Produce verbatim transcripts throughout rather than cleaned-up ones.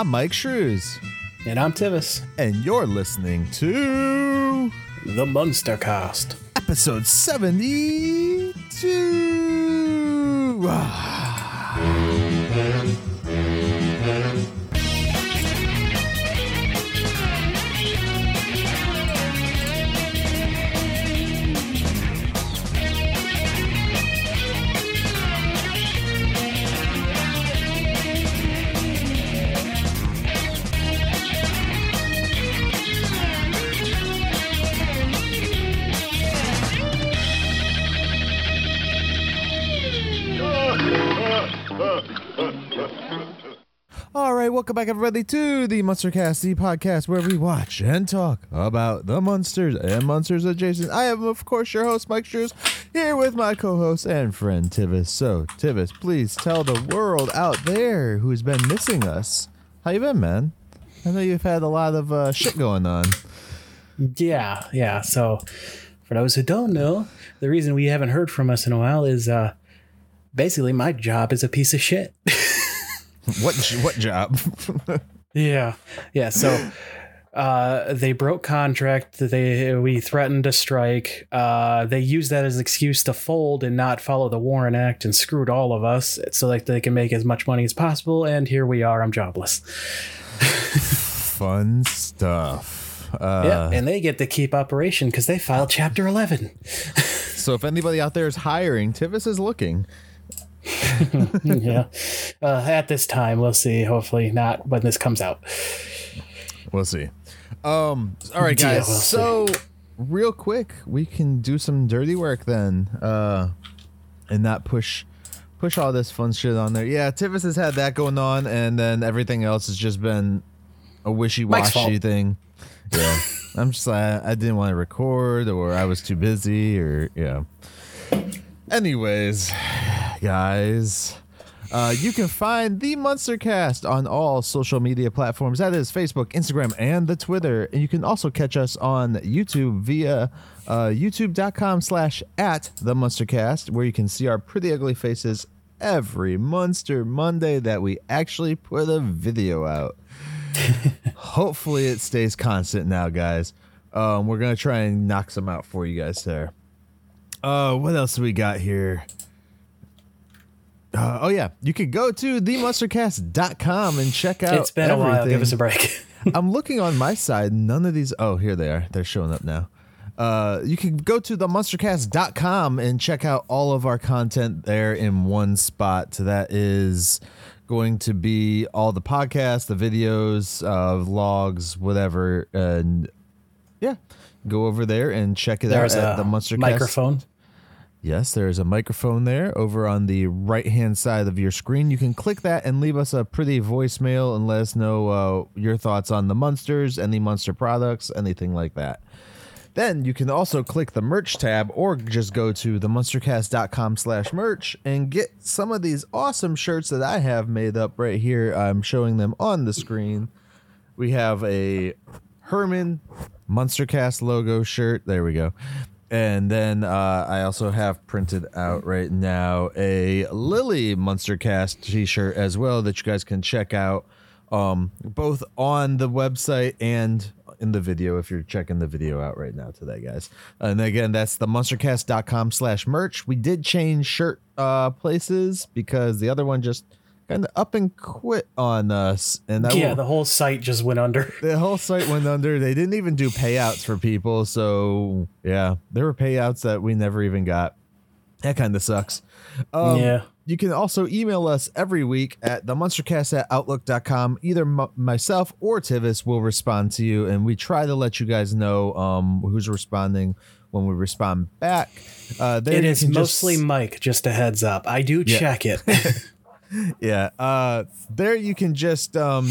I'm Myke Shrews. And I'm Tivis. And you're listening to The MunsterCast, episode seventy-two. Welcome back, everybody, to the MunsterCast, the podcast where we watch and talk about the Munsters and Munsters adjacent. I am, of course, your host, Myke Shrews, here with my co-host and friend, Tivis. So, Tivis, please tell the world out there who's been missing us, how you been, man? I know you've had a lot of uh, shit going on. Yeah, yeah. So, for those who don't know, the reason we haven't heard from us in a while is uh, basically my job is a piece of shit. What what job? yeah, yeah. So uh, they broke contract. They we threatened a strike. Uh, they used that as an excuse to fold and not follow the Warren Act and screwed all of us so that they can make as much money as possible. And here we are. I'm jobless. Fun stuff. Uh, yeah, and they get to keep operation because they filed chapter eleven. So if anybody out there is hiring, Tivis is looking. yeah uh, at this time, we'll see. Hopefully not when this comes out. We'll see. Um all right, guys, yeah, we'll so see. Real quick, we can do some dirty work then uh and not push push all this fun shit on there. Yeah, Tivis has had that going on, and then everything else has just been a wishy-washy thing. Yeah. I'm just like, I didn't want to record, or I was too busy, or yeah. Anyways, guys, uh, you can find the MunsterCast on all social media platforms. That is Facebook, Instagram, and the Twitter. And you can also catch us on YouTube via uh, youtube.com slash at the MunsterCast, where you can see our pretty ugly faces every Munster Monday that we actually put a video out. Hopefully it stays constant now, guys. Um, we're going to try and knock some out for you guys there. Uh, what else do we got here? Uh, oh, yeah. You could go to the munster cast dot com and check out It's been everything. A while. Give us a break. I'm looking on my side. None of these. Oh, here they are. They're showing up now. Uh, you can go to the munster cast dot com and check out all of our content there in one spot. That is going to be all the podcasts, the videos, uh, vlogs, whatever. And yeah. Go over there and check it There's out at the MunsterCast. Microphone. Yes, there is a microphone there over on the right-hand side of your screen. You can click that and leave us a pretty voicemail and let us know uh, your thoughts on the Munsters, any Munster products, anything like that. Then you can also click the merch tab, or just go to the munster cast dot com slash merch and get some of these awesome shirts that I have made up right here. I'm showing them on the screen. We have a Herman MunsterCast logo shirt. There we go. And then uh, I also have printed out right now a Lily MunsterCast t-shirt as well that you guys can check out um, both on the website and in the video if you're checking the video out right now today, guys. And again, that's the munster cast dot com slash merch. We did change shirt uh, places because the other one just kind of up and quit on us, and that yeah, the whole site just went under. The whole site went under. They didn't even do payouts for people, so yeah, there were payouts that we never even got. That kind of sucks. Um, yeah, you can also email us every week at the munster cast at outlook dot com. Either m- myself or Tivis will respond to you, and we try to let you guys know um, who's responding when we respond back. Uh, it is mostly just... Myke. Just a heads up, I do yeah. check it. Yeah, uh, there you can just um,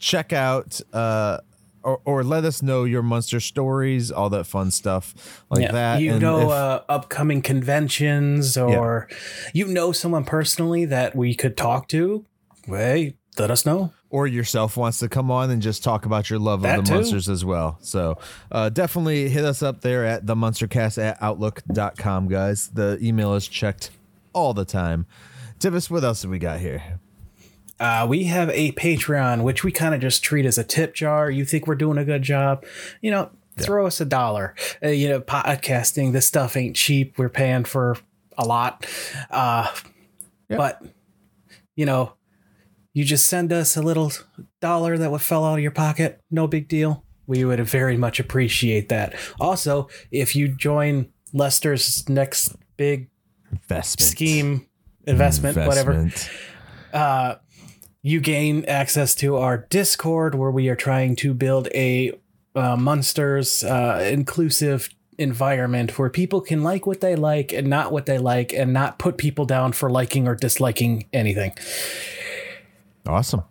check out uh, or, or let us know your Munster stories, all that fun stuff like yeah. that. You and know, if, uh, upcoming conventions, or yeah. you know someone personally that we could talk to. Hey, let us know. Or yourself wants to come on and just talk about your love that of the too. Munsters as well. So uh, definitely hit us up there at the munster cast at outlook dot com, guys. The email is checked all the time. Tivis, what else have we got here? Uh, we have a Patreon, which we kind of just treat as a tip jar. You think we're doing a good job, you know, yeah. throw us a dollar. Uh, you know, podcasting, this stuff ain't cheap. We're paying for a lot. Uh, yeah. But, you know, you just send us a little dollar that would fell out of your pocket. No big deal. We would very much appreciate that. Also, if you join Lester's next big investment scheme, investment, investment. whatever, uh, you gain access to our Discord, where we are trying to build a uh, Munsters uh, inclusive environment where people can like what they like and not what they like, and not put people down for liking or disliking anything. Awesome.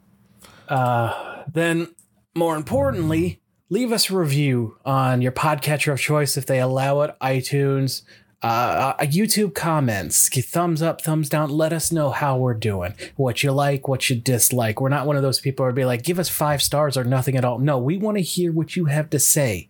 Uh, then, more importantly, leave us a review on your podcatcher of choice if they allow it, iTunes, uh, uh, YouTube comments, thumbs up, thumbs down. Let us know how we're doing, what you like, what you dislike. We're not one of those people who would be like, give us five stars or nothing at all. No, we want to hear what you have to say,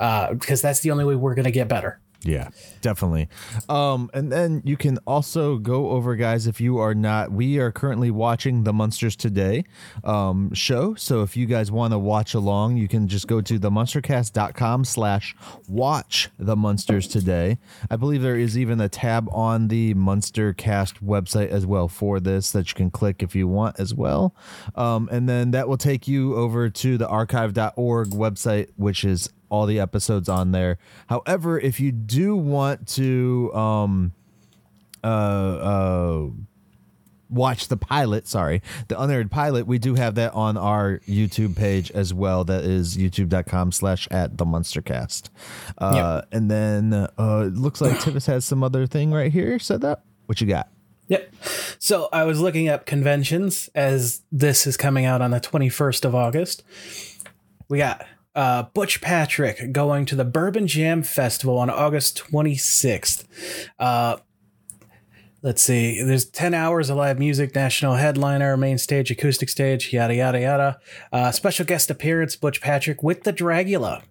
uh, because that's the only way we're going to get better. Yeah, definitely. Um, and then you can also go over, guys, if you are not, we are currently watching the Munsters Today um, show. So if you guys want to watch along, you can just go to themunstercast.com slash watch the Munsters Today. I believe there is even a tab on the MunsterCast website as well for this that you can click if you want as well. Um, and then that will take you over to the archive dot org website, which is all the episodes on there. However, if you do want to um, uh, uh, watch the pilot, sorry, the unaired pilot, we do have that on our YouTube page as well. That is youtube.com slash at the MunsterCast. Uh, yep. And then it uh, looks like Tivis has some other thing right here. Set up. What you got? Yep. So I was looking up conventions as this is coming out on the twenty-first of August. We got Uh, Butch Patrick going to the Bourbon Jam Festival on August twenty-sixth. Uh, let's see. There's ten hours of live music, national headliner, main stage, acoustic stage, yada, yada, yada. Uh, special guest appearance, Butch Patrick with the Dragula.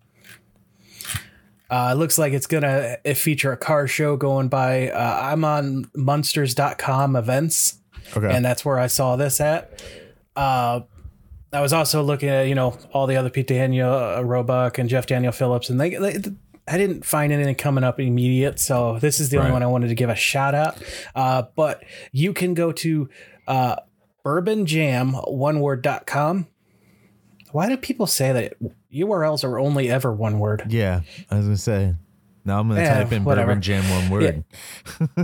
Uh, looks like it's going to feature a car show going by. Uh, I'm on Munsters dot com events. Okay. And that's where I saw this at. Uh, I was also looking at, you know, all the other Pete Daniel, uh, Roebuck, and Jeff Daniel Phillips, and they, they, I didn't find anything coming up immediate, so this is the right. only one I wanted to give a shout out. Uh, but you can go to uh, bourbon jam one word dot com. Why do people say that U R Ls are only ever one word? Yeah, I was going to say. Now I'm going to yeah, type in whatever. Bourbon Jam one word.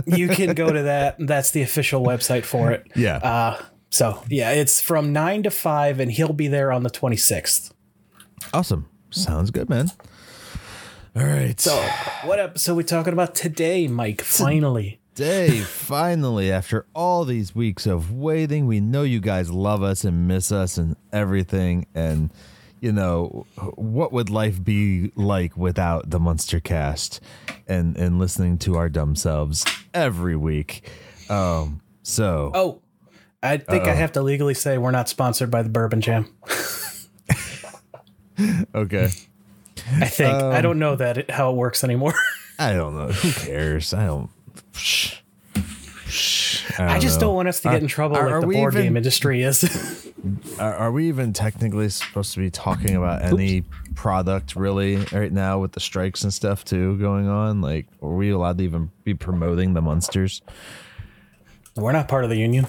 Yeah. You can go to that. That's the official website for it. Yeah. Uh, So, yeah, it's from nine to five, and he'll be there on the twenty-sixth. Awesome. Sounds good, man. All right. So, what episode are we talking about today, Myke? Finally. Today, finally, after all these weeks of waiting, we know you guys love us and miss us and everything. And, you know, what would life be like without the MunsterCast and, and listening to our dumb selves every week? Um, so. Oh. I think Uh-oh. I have to legally say we're not sponsored by the Bourbon Jam. Okay. I think. Um, I don't know that it, how it works anymore. I don't know. Who cares? I don't. Psh, psh, I, don't I just know. don't want us to get are, in trouble are, like are the board even, game industry is. are, are we even technically supposed to be talking about any Oops. product really right now with the strikes and stuff too going on? Like, are we allowed to even be promoting the Munsters? We're not part of the union.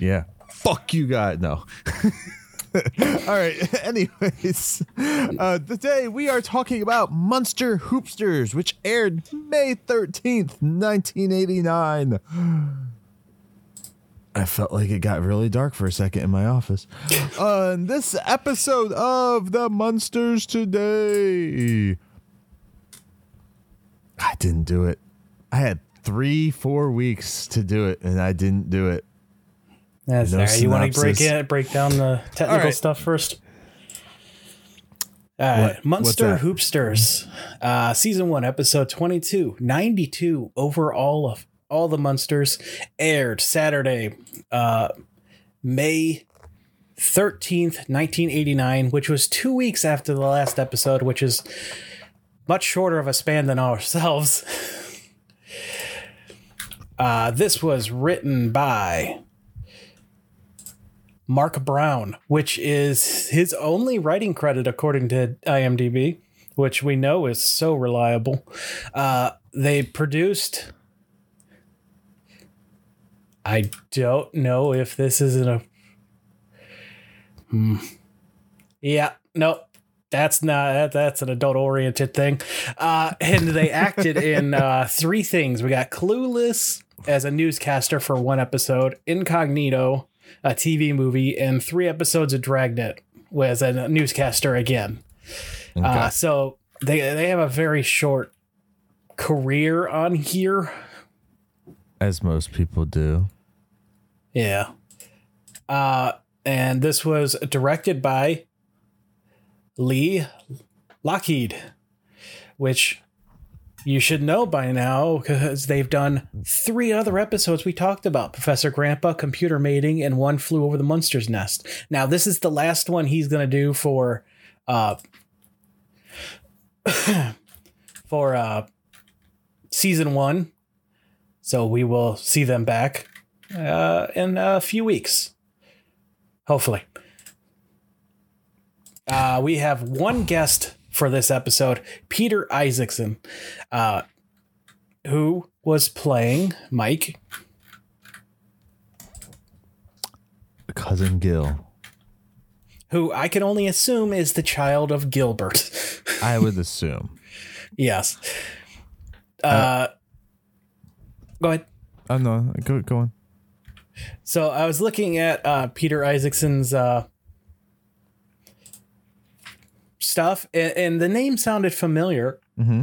Yeah. Fuck you guys. No. All right. Anyways, uh, today we are talking about Munster Hoopsters, which aired May thirteenth, nineteen eighty-nine. I felt like it got really dark for a second in my office. On this episode of the Munsters Today. I didn't do it. I had three, four weeks to do it, and I didn't do it. That's no right. You want to break it, break down the technical right. stuff first? All right. What? Munster Hoopsters, uh, season one, episode twenty-two, ninety-two overall of all the Munsters, aired Saturday, uh, May thirteenth, nineteen eighty-nine, which was two weeks after the last episode, which is much shorter of a span than ourselves. uh, this was written by Mark Brown, which is his only writing credit, according to IMDb, which we know is so reliable. Uh, they produced... I don't know if this isn't a... Hmm. Yeah, no, that's not... That, that's an adult-oriented thing. Uh, and they acted in uh, three things. We got Clueless as a newscaster for one episode, Incognito, a T V movie, and three episodes of Dragnet as a newscaster again. Okay. Uh, so they they have a very short career on here. As most people do. Yeah. Uh, and this was directed by Lee Lockheed, which you should know by now because they've done three other episodes we talked about. Professor Grandpa, Computer Mating, and One Flew Over the Munster's Nest. Now, this is the last one he's going to do for... Uh, for uh, season one. So we will see them back uh, in a few weeks, hopefully. Uh, we have one guest for this episode, Peter Isaacson, uh, who was playing Myke. Cousin Gil. Who I can only assume is the child of Gilbert. I would assume. Yes. Uh, uh Go ahead. Oh, no, go, go on. So I was looking at uh, Peter Isaacson's uh, stuff, and, and the name sounded familiar. Mm-hmm.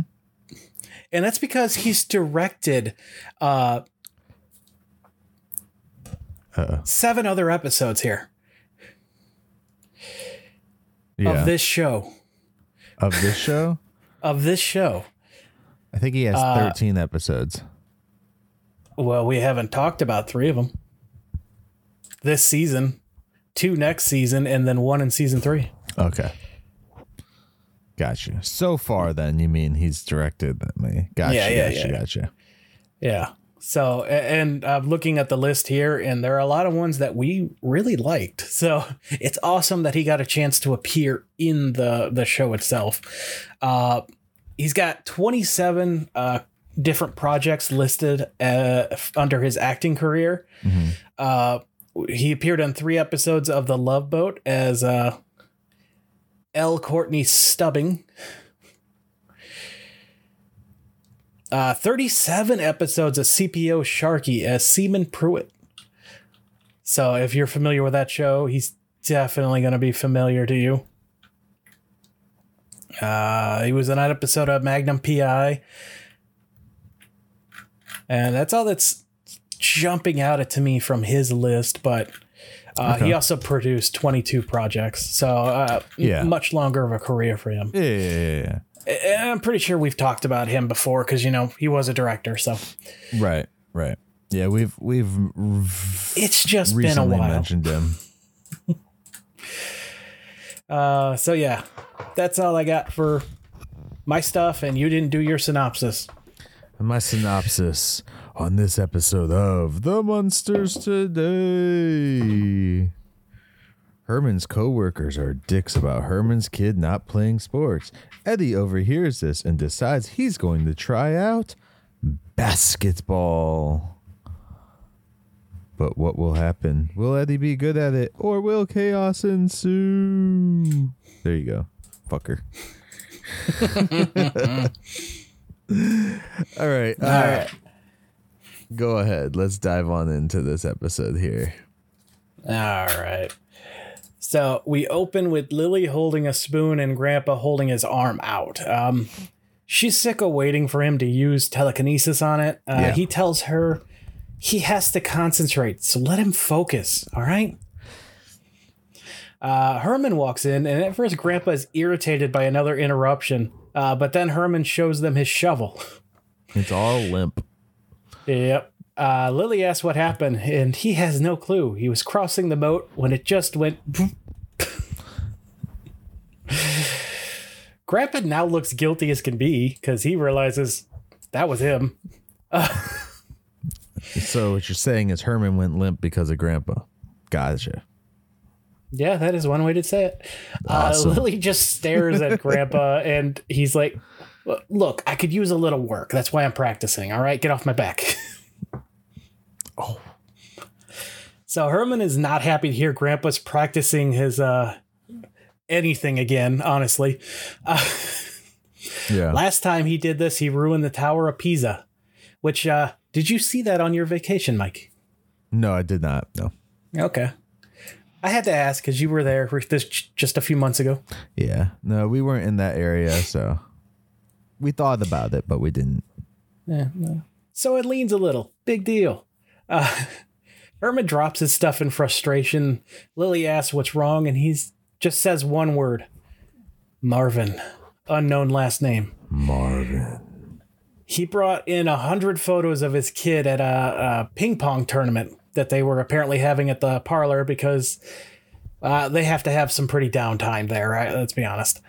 And that's because he's directed uh, seven other episodes here. Yeah. Of this show. Of this show? Of this show. I think he has thirteen uh, episodes. Well, we haven't talked about three of them this season, two next season, and then one in season three. Okay. Got you. So far, then, you mean he's directed me? Got yeah, you, yeah, got yeah, you, yeah. got you. Yeah. So, and I'm looking at the list here, and there are a lot of ones that we really liked. So it's awesome that he got a chance to appear in the, the show itself. Uh, he's got twenty-seven uh different projects listed uh, under his acting career. Mm-hmm. Uh, he appeared on three episodes of The Love Boat as uh, L. Courtney Stubbing. Uh, thirty-seven episodes of C P O Sharky as Seaman Pruitt. So if you're familiar with that show, he's definitely going to be familiar to you. Uh, he was on an episode of Magnum P I. And that's all that's jumping out at to me from his list. But uh, okay. He also produced twenty-two projects. So uh, yeah. much longer of a career for him. Yeah, yeah, yeah. And I'm pretty sure we've talked about him before because, you know, he was a director. So. Right. Right. Yeah, we've we've. It's just been a while. Mentioned him. uh, so, yeah, that's all I got for my stuff. And you didn't do your synopsis. My synopsis on this episode of The Munsters Today. Herman's co-workers are dicks about Herman's kid not playing sports. Eddie overhears this and decides he's going to try out basketball. But what will happen? Will Eddie be good at it, or will chaos ensue? There you go, fucker. All right. All uh, right. Go ahead. Let's dive on into this episode here. All right. So we open with Lily holding a spoon and Grandpa holding his arm out. Um, she's sick of waiting for him to use telekinesis on it. Uh, yeah. He tells her he has to concentrate, so let him focus. All right. Uh, Herman walks in, and at first Grandpa is irritated by another interruption. Uh, but then Herman shows them his shovel. It's all limp. Yep. Uh, Lily asks what happened, and he has no clue. He was crossing the moat when it just went. Grandpa now looks guilty as can be because he realizes that was him. Uh, so what you're saying is Herman went limp because of Grandpa. Gotcha. Yeah, that is one way to say it. Awesome. Uh, Lily just stares at Grandpa and he's like, look, I could use a little work. That's why I'm practicing. All right, get off my back. Oh. So Herman is not happy to hear Grandpa's practicing his uh, anything again, honestly. Uh, yeah. Last time he did this, he ruined the Tower of Pisa, which uh, did you see that on your vacation, Mike? No, I did not. No. Okay. I had to ask because you were there for this just a few months ago. Yeah. No, we weren't in that area, so we thought about it, but we didn't. Yeah. No. So it leans a little. Big deal. Uh, Herman drops his stuff in frustration. Lily asks what's wrong, and he just says one word. Marvin. Unknown last name. Marvin. He brought in a hundred photos of his kid at a, a ping pong tournament that they were apparently having at the parlor because uh, they have to have some pretty downtime there. Right? Let's be honest.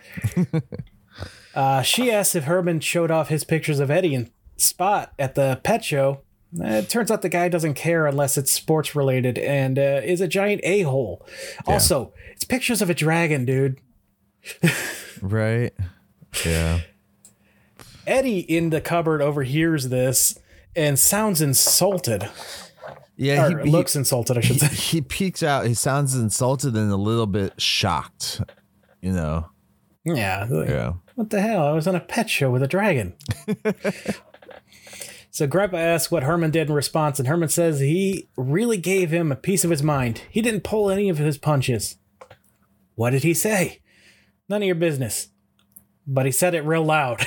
uh, she asks if Herman showed off his pictures of Eddie and Spot at the pet show. It turns out the guy doesn't care unless it's sports related and uh, is a giant a-hole. Yeah. Also, it's pictures of a dragon, dude. Right. Yeah. Eddie in the cupboard overhears this and sounds insulted. Yeah, or he looks he, insulted, I should he, say. He peeks out. He sounds insulted and a little bit shocked, you know. Yeah. Like, yeah. What the hell? I was on a pet show with a dragon. So Grandpa asks what Herman did in response, and Herman says he really gave him a piece of his mind. He didn't pull any of his punches. What did he say? None of your business. But he said it real loud.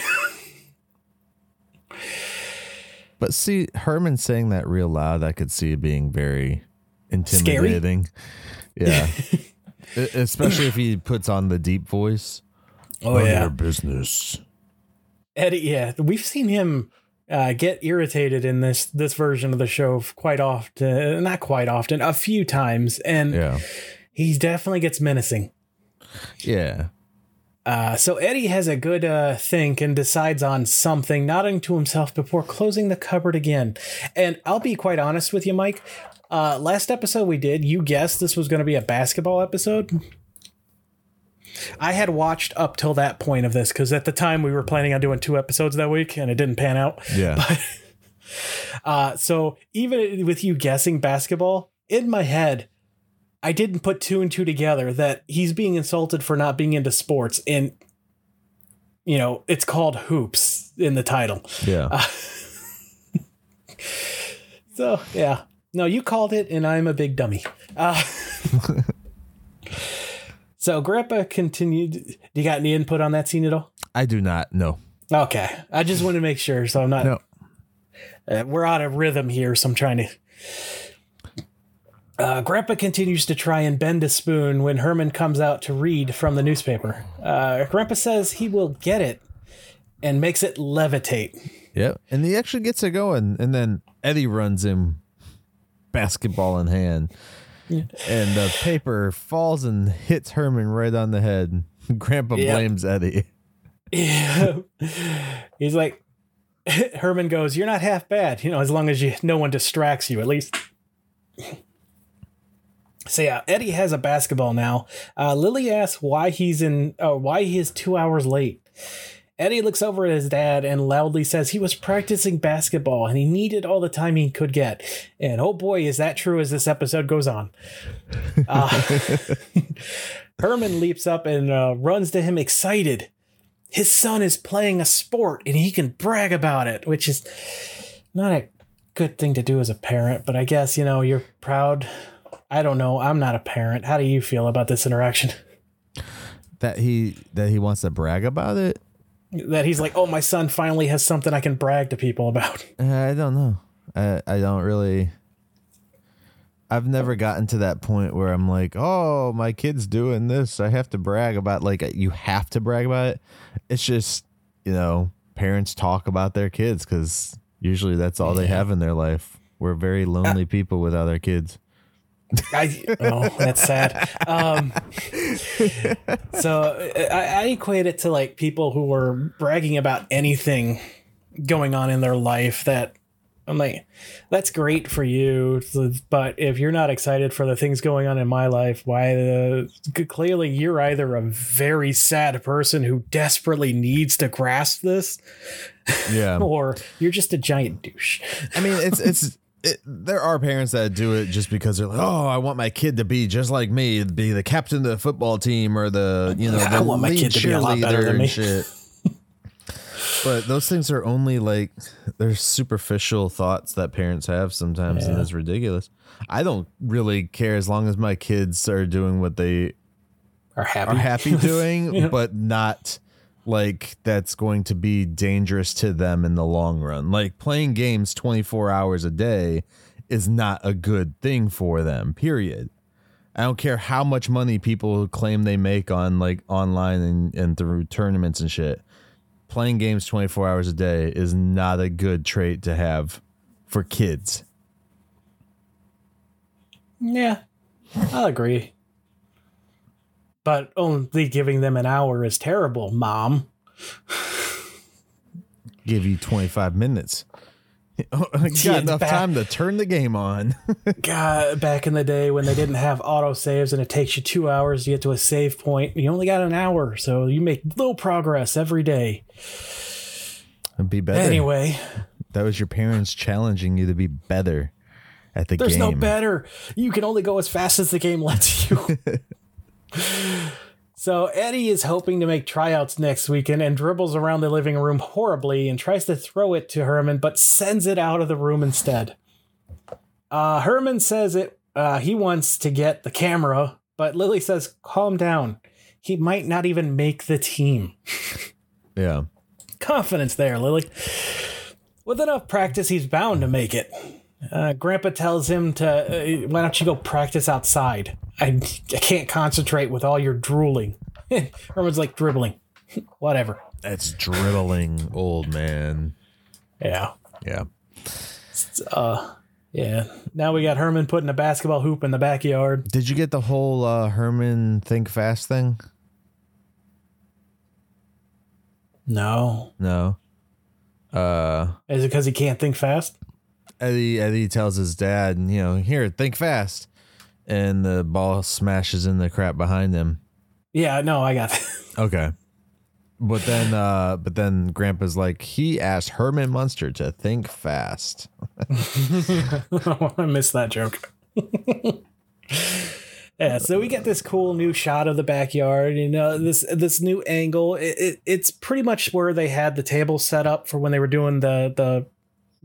But see, Herman saying that real loud, I could see it being very intimidating. Scary? Yeah. Especially if he puts on the deep voice. Oh, None yeah. Of your business. Eddie, yeah. We've seen him uh, get irritated in this this version of the show quite often. Not quite often, a few times. And yeah. He definitely gets menacing. Yeah. Uh, so Eddie has a good uh, think and decides on something, nodding to himself before closing the cupboard again. And I'll be quite honest with you, Mike. Uh, last episode we did, you guessed this was going to be a basketball episode. I had watched up till that point of this because at the time we were planning on doing two episodes that week and it didn't pan out. Yeah. But, uh, so even with you guessing basketball, in my head, I didn't put two and two together that he's being insulted for not being into sports. And, you know, it's called hoops in the title. Yeah. Uh, so, yeah. No, you called it and I'm a big dummy. Uh, so Grandpa continued. Do you got any input on that scene at all? I do not. No. Okay. I just want to make sure. So I'm not. No. Uh, we're out of rhythm here. So I'm trying to. Uh, Grandpa continues to try and bend a spoon when Herman comes out to read from the newspaper. Uh, Grandpa says he will get it and makes it levitate. Yep. And he actually gets it going. And then Eddie runs him basketball in hand. Yeah. And the paper falls and hits Herman right on the head. Grandpa yep. blames Eddie. Yeah. He's like, Herman goes, you're not half bad, you know, as long as you no one distracts you, at least. So yeah, Eddie has a basketball now. Uh, Lily asks why he's in, uh, why he is two hours late. Eddie looks over at his dad and loudly says he was practicing basketball and he needed all the time he could get. And oh boy, is that true as this episode goes on. Uh, Herman leaps up and uh, runs to him excited. His son is playing a sport and he can brag about it, which is not a good thing to do as a parent, but I guess, you know, you're proud. I don't know. I'm not a parent. How do you feel about this interaction? That he that he wants to brag about it? That he's like, oh, my son finally has something I can brag to people about. I don't know. I, I don't really. I've never gotten to that point where I'm like, oh, my kid's doing this. I have to brag about like you have to brag about it. It's just, you know, parents talk about their kids because usually that's all yeah. they have in their life. We're very lonely uh, people without their kids. I, oh, that's sad. Um, so I, I equate it to like people who were bragging about anything going on in their life that I'm like, that's great for you, but if you're not excited for the things going on in my life, why the, clearly you're either a very sad person who desperately needs to grasp this, yeah, or you're just a giant douche. I mean, it's it's it, there are parents that do it just because they're like, oh, I want my kid to be just like me, be the captain of the football team or the, you know, yeah, the I want my kid to be a lot better than me. Shit. But those things are only like, they're superficial thoughts that parents have sometimes, yeah. And it's ridiculous. I don't really care as long as my kids are doing what they are happy, are happy doing, yeah. But not like that's going to be dangerous to them in the long run. Like playing games twenty-four hours a day is not a good thing for them, period. I don't care how much money people claim they make on like online and, and through tournaments and shit. Playing games twenty-four hours a day is not a good trait to have for kids. Yeah, I'll agree. But only giving them an hour is terrible, Mom. Give you twenty-five minutes. Got enough back, time to turn the game on. God, back in the day when they didn't have auto saves and it takes you two hours to get to a save point, you only got an hour, so you make little progress every day. It'd be better. Anyway, that was your parents challenging you to be better at the there's game. There's no better. You can only go as fast as the game lets you. So Eddie is hoping to make tryouts next weekend and dribbles around the living room horribly and tries to throw it to Herman, but sends it out of the room instead. Uh, Herman says it. Uh, he wants to get the camera, but Lily says, calm down. He might not even make the team. Yeah. Confidence there, Lily. With enough practice, he's bound to make it. Uh, Grandpa tells him to, uh, why don't you go practice outside? I, I can't concentrate with all your drooling. Herman's like dribbling. Whatever. That's dribbling, old man. Yeah. Yeah. Uh, yeah. Now we got Herman putting a basketball hoop in the backyard. Did you get the whole uh, Herman think fast thing? No. No. Uh, Is it because he can't think fast? Eddie Eddie tells his dad, you know, here, think fast. And the ball smashes in the crap behind him. Yeah, no, I got that. Okay. But then uh, but then Grandpa's like, he asked Herman Munster to think fast. I missed that joke. Yeah, so we get this cool new shot of the backyard, you know, this this new angle. It, it It's pretty much where they had the table set up for when they were doing the the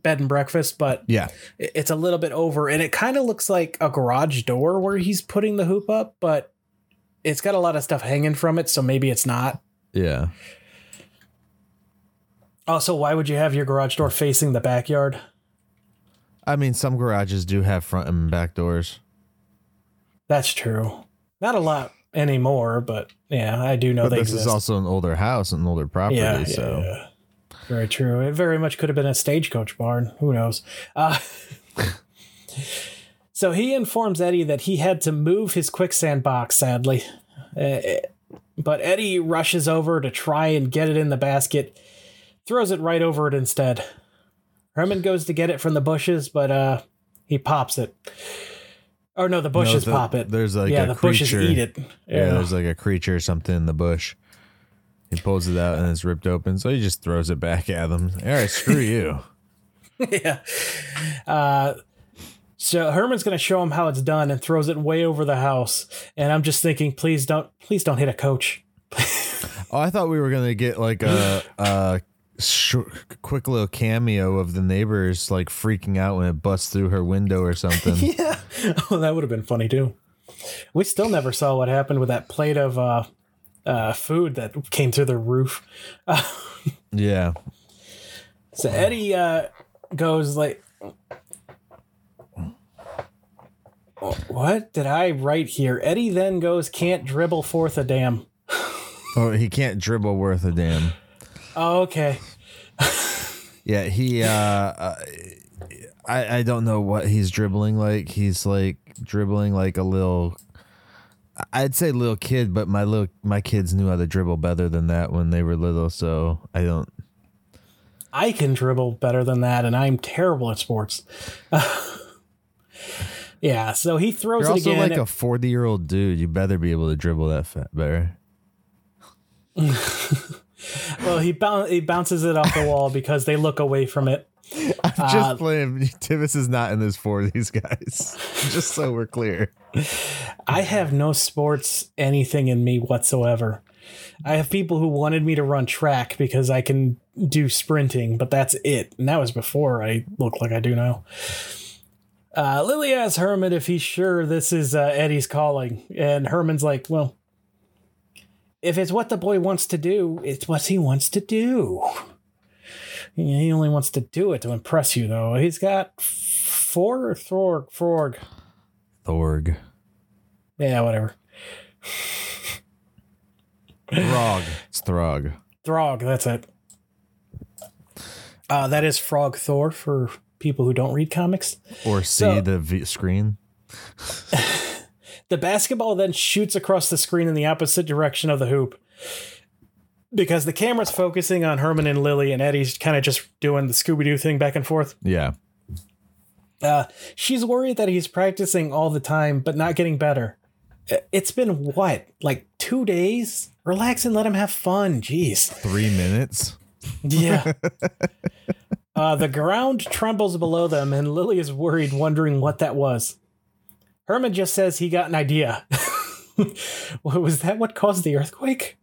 bed and breakfast, but yeah, it's a little bit over and it kind of looks like a garage door where he's putting the hoop up, but it's got a lot of stuff hanging from it, so maybe it's not. Yeah. Also, why would you have your garage door facing the backyard? I mean, some garages do have front and back doors. That's true. Not a lot anymore, but yeah, I do know but they this exist. Is also an older house, an older property, yeah, yeah, so yeah. Very true. It very much could have been a stagecoach barn. Who knows? Uh, so he informs Eddie that he had to move his quicksand box, sadly. Uh, but Eddie rushes over to try and get it in the basket, throws it right over it instead. Herman goes to get it from the bushes, but uh, he pops it. Or no, the bushes no, the, pop it. There's like yeah, a the creature. Bushes eat it. Yeah. yeah, there's like a creature or something in the bush. He pulls it out and it's ripped open, so he just throws it back at them. All right, screw you. Yeah. Uh, so Herman's going to show him how it's done and throws it way over the house. And I'm just thinking, please don't, please don't hit a coach. Oh, I thought we were going to get like a, a short, quick little cameo of the neighbors like freaking out when it busts through her window or something. Yeah. Oh, that would have been funny too. We still never saw what happened with that plate of. Uh, Uh, food that came through the roof. Uh, yeah. So Eddie uh, goes like, what did I write here? Eddie then goes, can't dribble forth a damn. Oh, he can't dribble worth a damn. Oh, okay. Yeah, he, uh, I, I don't know what he's dribbling like. He's like dribbling like a little... I'd say little kid, but my little my kids knew how to dribble better than that when they were little, so I don't. I can dribble better than that, and I'm terrible at sports. Yeah, so he throws You're it again. You're also like a forty-year-old dude. You better be able to dribble that fat better. Well, he, boun- he bounces it off the wall because they look away from it. I'm just uh, playing. Tivis is not in this for these guys. Just so we're clear. I have no sports anything in me whatsoever. I have people who wanted me to run track because I can do sprinting, but that's it. And that was before I looked like I do now. Uh, Lily asks Herman if he's sure this is uh, Eddie's calling. And Herman's like, well, if it's what the boy wants to do, it's what he wants to do. He only wants to do it to impress you, though. He's got four or Thorg? Thorg. Thorg. Yeah, whatever. Throg. It's Throg. Throg, that's it. Uh, that is Frog Thor for people who don't read comics. Or see so, the v- screen. The basketball then shoots across the screen in the opposite direction of the hoop. Because the camera's focusing on Herman and Lily, and Eddie's kind of just doing the Scooby-Doo thing back and forth. Yeah. Uh, she's worried that he's practicing all the time, but not getting better. It's been what? Like two days? Relax and let him have fun. Jeez. Three minutes? Yeah. uh, the ground trembles below them, and Lily is worried, wondering what that was. Herman just says he got an idea. Was that what caused the earthquake?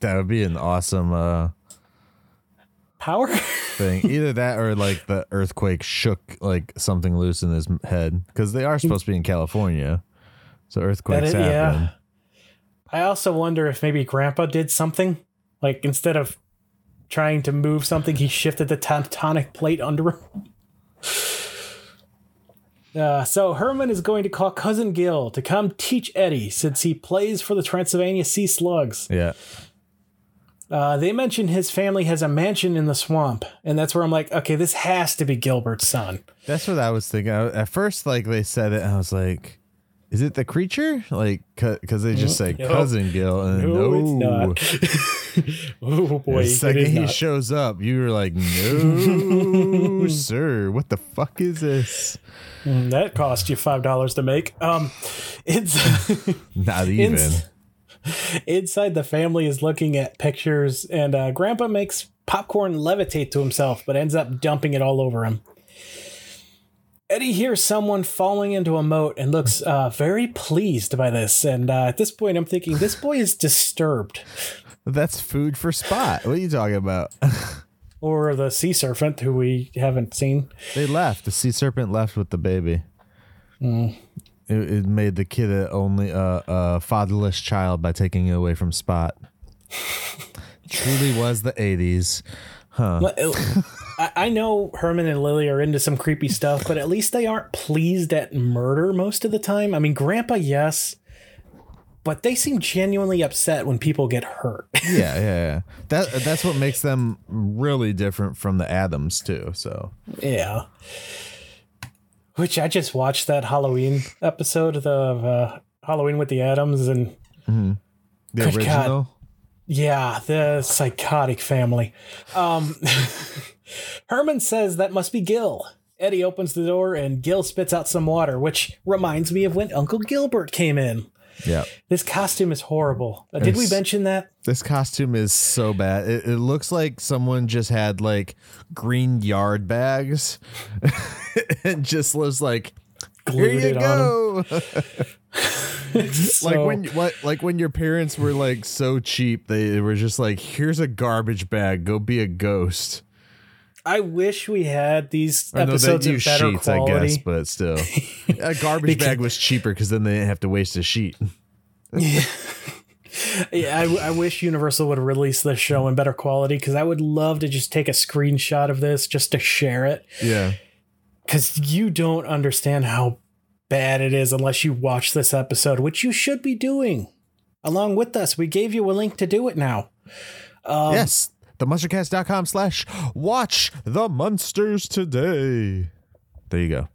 That would be an awesome uh, power thing. Either that or like the earthquake shook like something loose in his head, because they are supposed to be in California, so earthquakes it, happen. Yeah. I also wonder if maybe Grandpa did something, like instead of trying to move something, he shifted the tectonic plate under him. Uh, so Herman is going to call Cousin Gil to come teach Eddie, since he plays for the Transylvania Sea Slugs. Yeah. Uh, they mention his family has a mansion in the swamp, and that's where I'm like, okay, this has to be Gilbert's son. That's what I was thinking. I, at first, like they said it, and I was like, is it the creature? Like, because they just say no. Cousin Gil, and no, no. It's not. Oh boy! The second he not. shows up, you were like, no, sir, what the fuck is this? That cost you five dollars to make. Um, it's not even. Ins- inside, the family is looking at pictures, and uh, Grandpa makes popcorn levitate to himself, but ends up dumping it all over him. Eddie hears someone falling into a moat and looks uh, very pleased by this. And uh, at this point, I'm thinking this boy is disturbed. That's food for Spot. What are you talking about? Or the sea serpent, who we haven't seen. They left. The sea serpent left with the baby. Mm. It, it made the kid a only a uh, uh, fatherless child by taking it away from Spot. Truly was the eighties. Huh. I know Herman and Lily are into some creepy stuff, but at least they aren't pleased at murder most of the time. I mean, Grandpa, yes, but they seem genuinely upset when people get hurt. yeah, yeah, yeah. That that's what makes them really different from the Addams too. So yeah, which I just watched that Halloween episode of uh, Halloween with the Addams and mm-hmm. the original. God. Yeah, the psychotic family. Um, Herman says that must be Gil. Eddie opens the door and Gil spits out some water, which reminds me of when Uncle Gilbert came in. Yeah. This costume is horrible. Uh, did we mention that? This costume is so bad. It, it looks like someone just had like green yard bags and just was like, glued here you go. So, like when what, like when your parents were like so cheap, they were just like, here's a garbage bag, go be a ghost. I wish we had these or episodes no, of better sheets, quality. I guess, but still, a garbage because, bag was cheaper because then they didn't have to waste a sheet. yeah, yeah. I, I wish Universal would release this show in better quality, because I would love to just take a screenshot of this just to share it. Yeah, because you don't understand how bad it is unless you watch this episode, which you should be doing along with us. We gave you a link to do it now. Um, yes, themunstercast.com slash watch the Munsters today. There you go.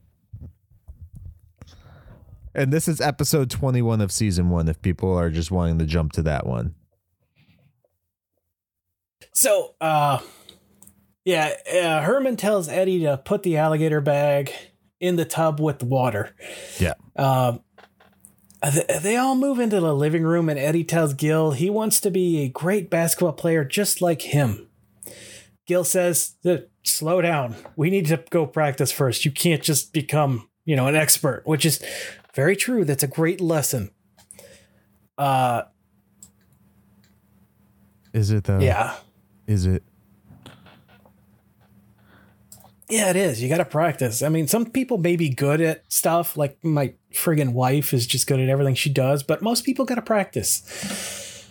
And this is episode twenty-one of season one, if people are just wanting to jump to that one. So, uh, yeah, uh, Herman tells Eddie to put the alligator bag in the tub with the water. Yeah. Um, they all move into the living room, and Eddie tells Gil he wants to be a great basketball player just like him. Gil says, slow down. We need to go practice first. You can't just become, you know, an expert, which is very true. That's a great lesson. Uh, is it though? Yeah. Is it? Yeah, it is. You got to practice. I mean, some people may be good at stuff. Like my friggin' wife is just good at everything she does, but most people got to practice.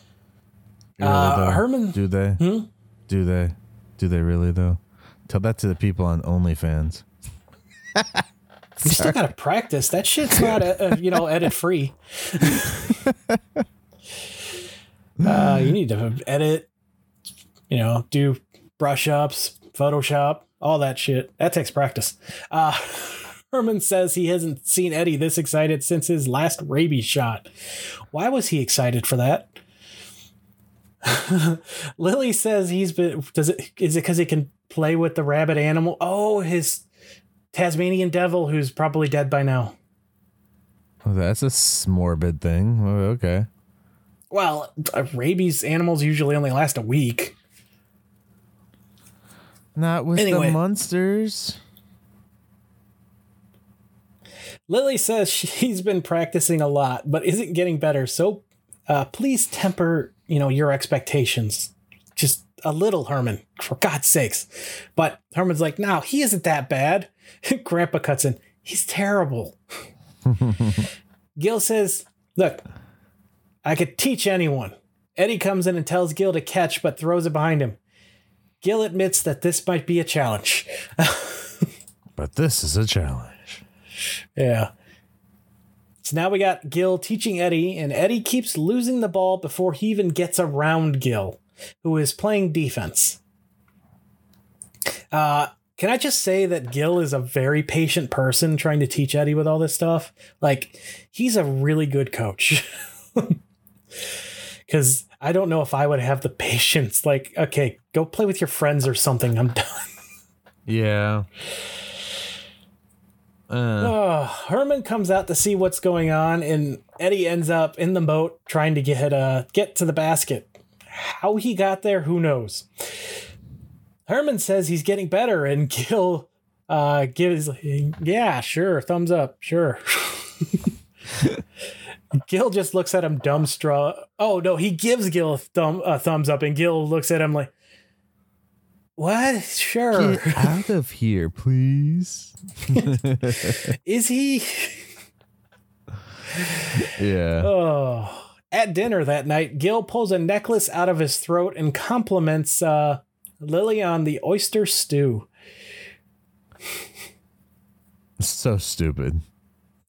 Really uh, Herman. Do they? Hmm? Do they? Do they really though? Tell that to the people on OnlyFans. You still got to practice. That shit's not, a, a, you know, edit free. uh, you need to edit, you know, do brush ups, Photoshop, all that shit. That takes practice. Uh, Herman says he hasn't seen Eddie this excited since his last rabies shot. Why was he excited for that? Lily says he's been, does it, is it because he can play with the rabbit animal? Oh, his Tasmanian devil, who's probably dead by now. Oh, that's a morbid thing. Okay. Well, rabies animals usually only last a week. Not with anyway, the Munsters. Lily says she's been practicing a lot, but isn't getting better. So uh, please temper, you know, your expectations. Just a little, Herman, for God's sakes. But Herman's like, no, he isn't that bad. Grandpa cuts in. He's terrible. Gil says, look, I could teach anyone. Eddie comes in and tells Gil to catch, but throws it behind him. Gil admits that this might be a challenge. But this is a challenge. Yeah. So now we got Gil teaching Eddie, and Eddie keeps losing the ball before he even gets around Gil, who is playing defense. Uh, can I just say that Gil is a very patient person trying to teach Eddie with all this stuff? Like, he's a really good coach. Because I don't know if I would have the patience. Like, okay, go play with your friends or something. I'm done. Yeah. Uh. Uh, Herman comes out to see what's going on, and Eddie ends up in the moat trying to get uh, get to the basket. How he got there, who knows? Herman says he's getting better, and Gil uh, gives, yeah, sure, thumbs up, sure. Gil just looks at him dumbstruck. Oh, no, he gives Gil a, thumb, a thumbs up, and Gil looks at him like, what? Sure. Get out of here, please. Is he? Yeah. Oh. At dinner that night, Gil pulls a necklace out of his throat and compliments uh, Lily on the oyster stew. So stupid.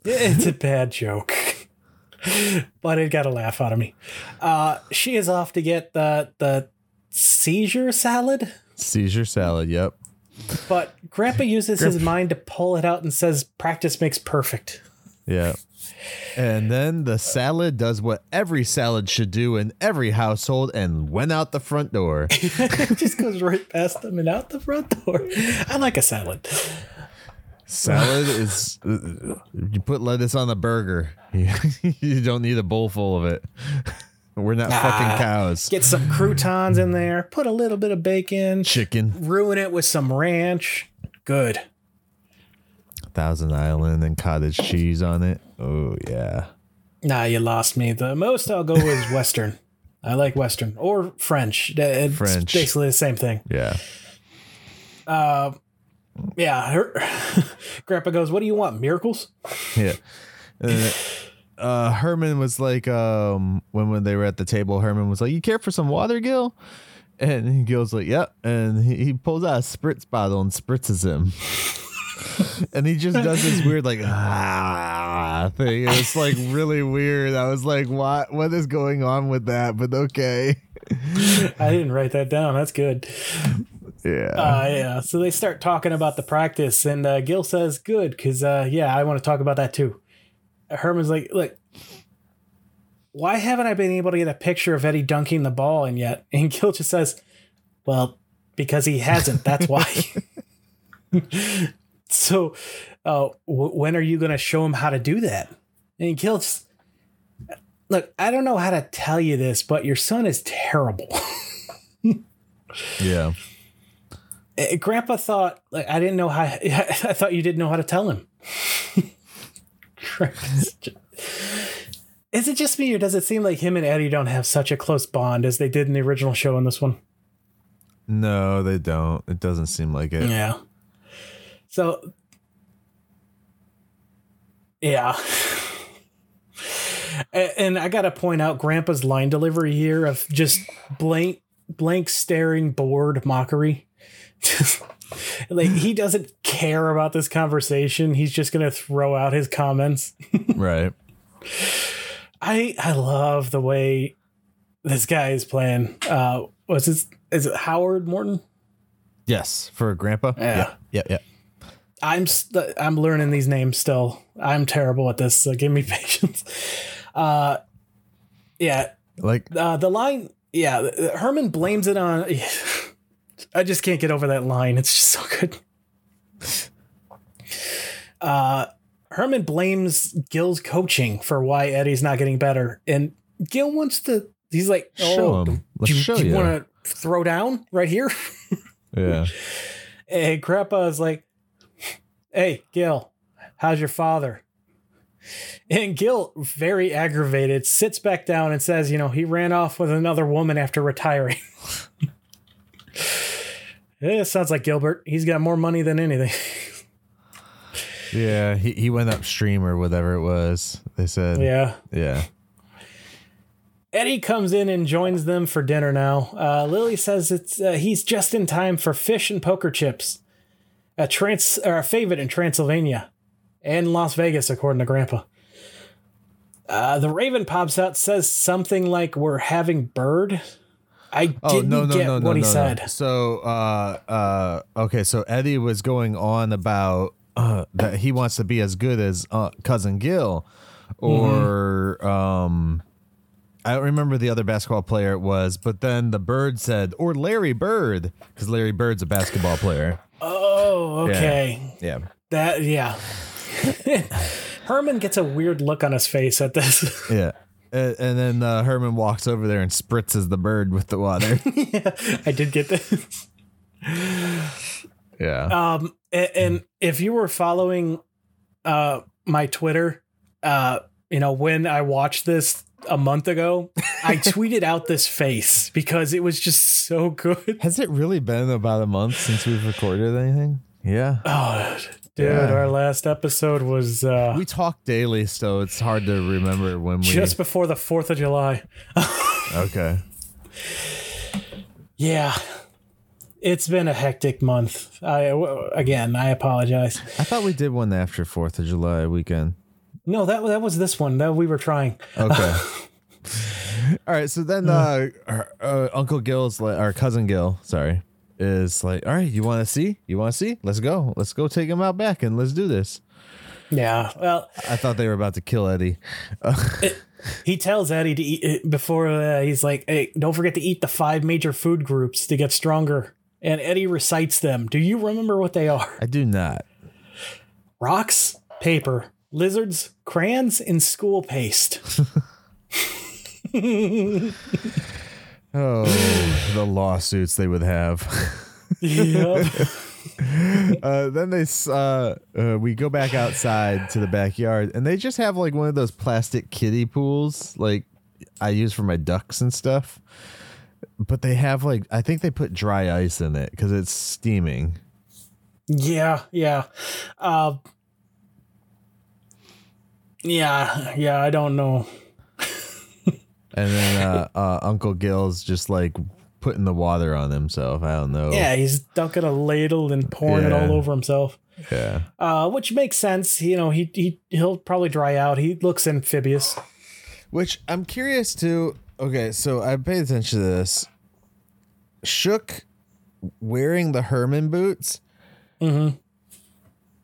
It's a bad joke. But it got a laugh out of me. Uh, she is off to get the, the seizure salad. Seizure salad, yep. But Grandpa uses Grandpa. his mind to pull it out and says, practice makes perfect. Yeah. And then the salad does what every salad should do in every household and went out the front door. It just goes right past them and out the front door. I like a salad. Salad is, you put lettuce on a burger. You don't need a bowl full of it. We're not ah, fucking cows. Get some croutons in there. Put a little bit of bacon. Chicken. Ruin it with some ranch. Good. Thousand Island and cottage cheese on it. Oh, yeah. Nah, you lost me. The most I'll go is Western. I like Western or French. It's French. Basically the same thing. Yeah. Uh, yeah. Her, Grandpa goes, what do you want? Miracles? Yeah. Uh, uh, Herman was like, um, when, when they were at the table, Herman was like, you care for some water, Gil? And Gil's like, yep. Yeah. And he, he pulls out a spritz bottle and spritzes him. And he just does this weird like ah thing. It was like really weird. I was like, what what is going on with that? But okay. I didn't write that down. That's good. Yeah. Uh, yeah. So they start talking about the practice, and uh, Gil says, good, because uh, yeah, I want to talk about that too. Herman's like, look, why haven't I been able to get a picture of Eddie dunking the ball in yet? And Gil just says, Well, because he hasn't. That's why. So uh, w- when are you going to show him how to do that? And Gil just, look, I don't know how to tell you this, but your son is terrible. Yeah. Grandpa thought, like, I didn't know how, I thought you didn't know how to tell him. Is it just me, or does it seem like him and Eddie don't have such a close bond as they did in the original show in this one? No, they don't. It doesn't seem like it. Yeah. So, yeah. And I got to point out Grandpa's line delivery here of just blank, blank staring, bored mockery. Like, he doesn't care about this conversation. He's just going to throw out his comments. Right. I I love the way this guy is playing. Uh, what's his? Is it Howard Morton? Yes, for Grandpa. Yeah, yeah, yeah. yeah. I'm st- I'm learning these names still. I'm terrible at this, so give me patience. Uh, yeah, like uh, the line. Yeah, Herman blames it on. I just can't get over that line. It's just so good. Uh, Herman blames Gil's coaching for why Eddie's not getting better. And Gil wants to, he's like, oh, show him. Let's do you, show do you, you want to throw down right here? Yeah. And Grandpa's like, hey, Gil, how's your father? And Gil, very aggravated, sits back down and says, you know, he ran off with another woman after retiring. It sounds like Gilbert. He's got more money than anything. Yeah, he, he went upstream or whatever it was, they said. Yeah. Yeah. Eddie comes in and joins them for dinner now. Uh, Lily says it's uh, he's just in time for fish and poker chips, a, trans, or a favorite in Transylvania and Las Vegas, according to Grandpa. Uh, the Raven pops out, says something like, we're having bird. I didn't oh, no, no, get no, no, what he no, said. No. So, uh, uh, okay, so Eddie was going on about Uh, that he wants to be as good as uh, Cousin Gil, or mm-hmm. um, I don't remember the other basketball player it was, but then the Bird said, or Larry Bird, because Larry Bird's a basketball player. Oh, okay. Yeah. yeah. That, yeah. Herman gets a weird look on his face at this. Yeah. And, and then uh, Herman walks over there and spritzes the bird with the water. Yeah, I did get this. Yeah. Um, and, and if you were following uh, my Twitter, uh, you know, when I watched this a month ago, I tweeted out this face because it was just so good. Has it really been about a month since we've recorded anything? Yeah. Oh, dude, yeah. Our last episode was. Uh, we talk daily, so it's hard to remember when we. Just before the fourth of July. Okay. Yeah. It's been a hectic month. I again, I apologize. I thought we did one after Fourth of July weekend. No, that that was this one that we were trying. Okay. All right. So then, uh, our, uh, Uncle Gil's like, our cousin Gil, sorry, is like, all right, you want to see? You want to see? Let's go. Let's go take him out back and let's do this. Yeah. Well, I thought they were about to kill Eddie. it, he tells Eddie to eat before uh, he's like, hey, don't forget to eat the five major food groups to get stronger. And Eddie recites them. Do you remember what they are? I do not. Rocks, paper, lizards, crayons, and school paste. Oh, the lawsuits they would have. Yep. uh, then they uh, uh, we go back outside to the backyard, and they just have like one of those plastic kiddie pools like I use for my ducks and stuff. But they have like, I think they put dry ice in it because it's steaming. Yeah, yeah. Uh, yeah, yeah, I don't know. And then uh, uh, Uncle Gil's just like putting the water on himself. I don't know. Yeah, he's dunking a ladle and pouring yeah. it all over himself. Yeah. Uh, which makes sense. You know, he, he, he'll probably dry out. He looks amphibious. Which I'm curious to... Okay, so I paid attention to this. Shook wearing the Herman boots mm-hmm.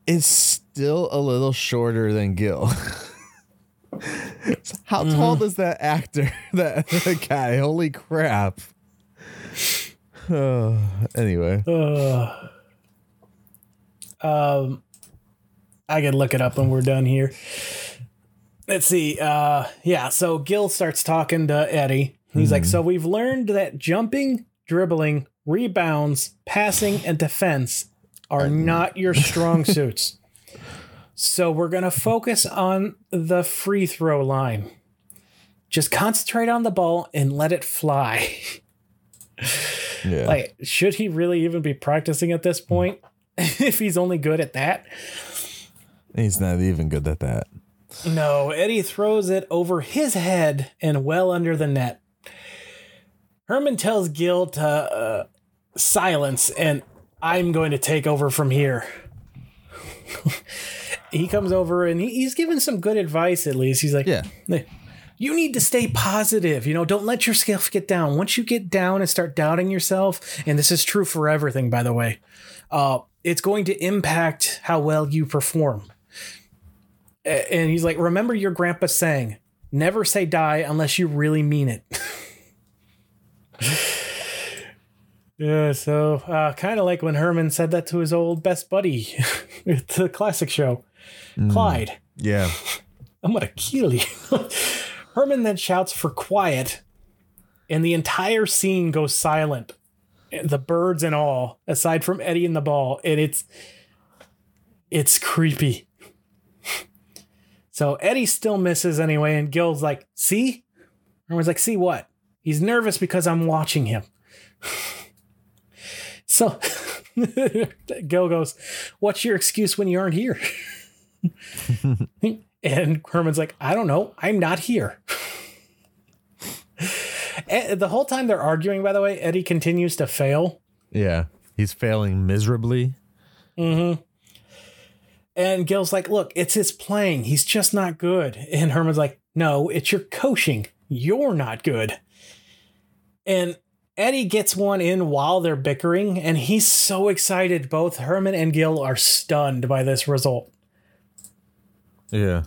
is still a little shorter than Gil. How mm-hmm. tall is that actor, that, that guy? Holy crap. Uh, anyway. Uh, um, I can look it up when we're done here. Let's see. Uh, yeah, so Gil starts talking to Eddie. He's mm-hmm. like, so we've learned that jumping, dribbling, rebounds, passing, and defense are not your strong suits. So we're going to focus on the free throw line. Just concentrate on the ball and let it fly. Yeah. Like, should he really even be practicing at this point if he's only good at that? He's not even good at that. No, Eddie throws it over his head and well under the net. Herman tells Gil to uh, silence, and I'm going to take over from here. He comes over, and he, he's given some good advice, at least. He's like, yeah. Hey, you need to stay positive. You know, don't let yourself get down. Once you get down and start doubting yourself, and this is true for everything, by the way, uh, it's going to impact how well you perform. And he's like, remember your grandpa saying, never say die unless you really mean it. Yeah, so uh, kind of like when Herman said that to his old best buddy at the classic show, mm, Clyde. Yeah. I'm going to kill you. Herman then shouts for quiet, and the entire scene goes silent. The birds and all, aside from Eddie and the ball, and it's it's creepy. So Eddie still misses anyway, and Gil's like, see? Herman's like, see what? He's nervous because I'm watching him. So Gil goes, what's your excuse when you aren't here? And Herman's like, I don't know. I'm not here. And the whole time they're arguing, by the way, Eddie continues to fail. Yeah. He's failing miserably. Mm-hmm. And Gil's like, look, it's his playing. He's just not good. And Herman's like, no, it's your coaching. You're not good. And Eddie gets one in while they're bickering, and he's so excited. Both Herman and Gil are stunned by this result. Yeah.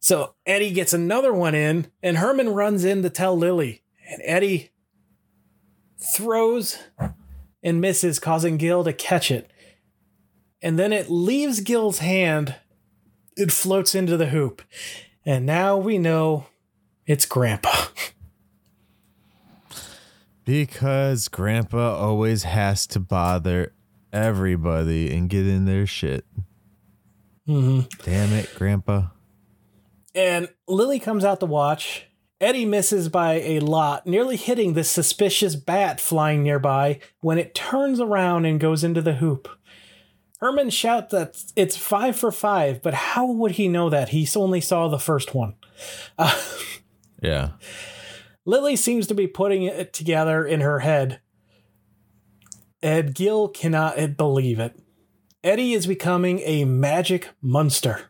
So Eddie gets another one in, and Herman runs in to tell Lily. And Eddie throws and misses, causing Gil to catch it. And then it leaves Gil's hand. It floats into the hoop. And now we know it's Grandpa. Because Grandpa always has to bother everybody and get in their shit. Mm-hmm. Damn it, Grandpa. And Lily comes out to watch. Eddie misses by a lot, nearly hitting the suspicious bat flying nearby when it turns around and goes into the hoop. Herman shouts that it's five for five, but how would he know that? He only saw the first one. Uh, yeah. Lily seems to be putting it together in her head. Ed Gil cannot believe it. Eddie is becoming a magic Munster.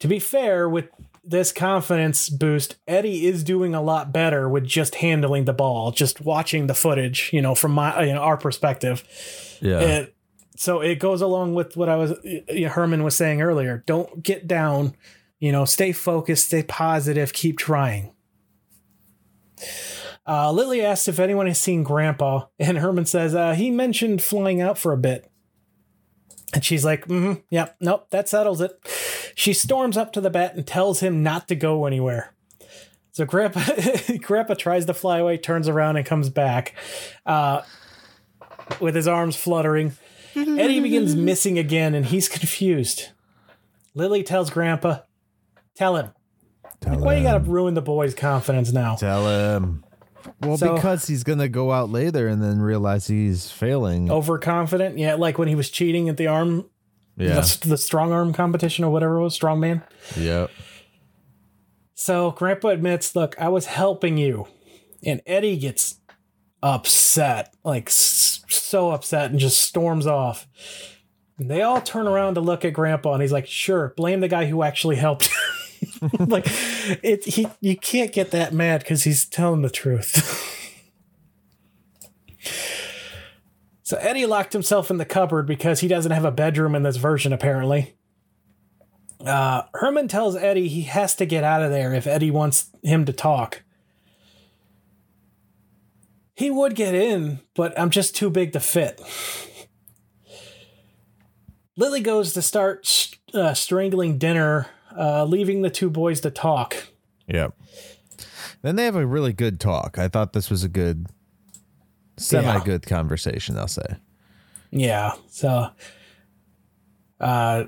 To be fair, with this confidence boost, Eddie is doing a lot better with just handling the ball, just watching the footage, you know, from my, you know, our perspective. Yeah. And so it goes along with what I was, Herman was saying earlier. Don't get down, you know, stay focused, stay positive, keep trying. Uh, Lily asks if anyone has seen Grandpa, and Herman says uh, he mentioned flying out for a bit. And she's like, mm-hmm, yep, nope, that settles it. She storms up to the bat and tells him not to go anywhere. So Grandpa, Grandpa tries to fly away, turns around, and comes back uh, with his arms fluttering. Eddie begins missing again, and he's confused. Lily tells Grandpa, tell him. Tell like, why him. You gotta ruin the boy's confidence now? Tell him. Well, so, because he's going to go out later and then realize he's failing. Overconfident. Yeah, like when he was cheating at the arm, yeah. the, the strong arm competition or whatever it was, strong man. Yep. So Grandpa admits, look, I was helping you. And Eddie gets upset, like so upset, and just storms off. And they all turn around to look at Grandpa, and he's like, sure, blame the guy who actually helped you. Like it, he, you can't get that mad because he's telling the truth. So Eddie locked himself in the cupboard because he doesn't have a bedroom in this version, apparently. Uh, Herman tells Eddie he has to get out of there if Eddie wants him to talk. He would get in, but I'm just too big to fit. Lily goes to start uh, strangling dinner, uh, leaving the two boys to talk. Yep. Then they have a really good talk. I thought this was a good, semi-good yeah. conversation, I'll say. Yeah. So, uh,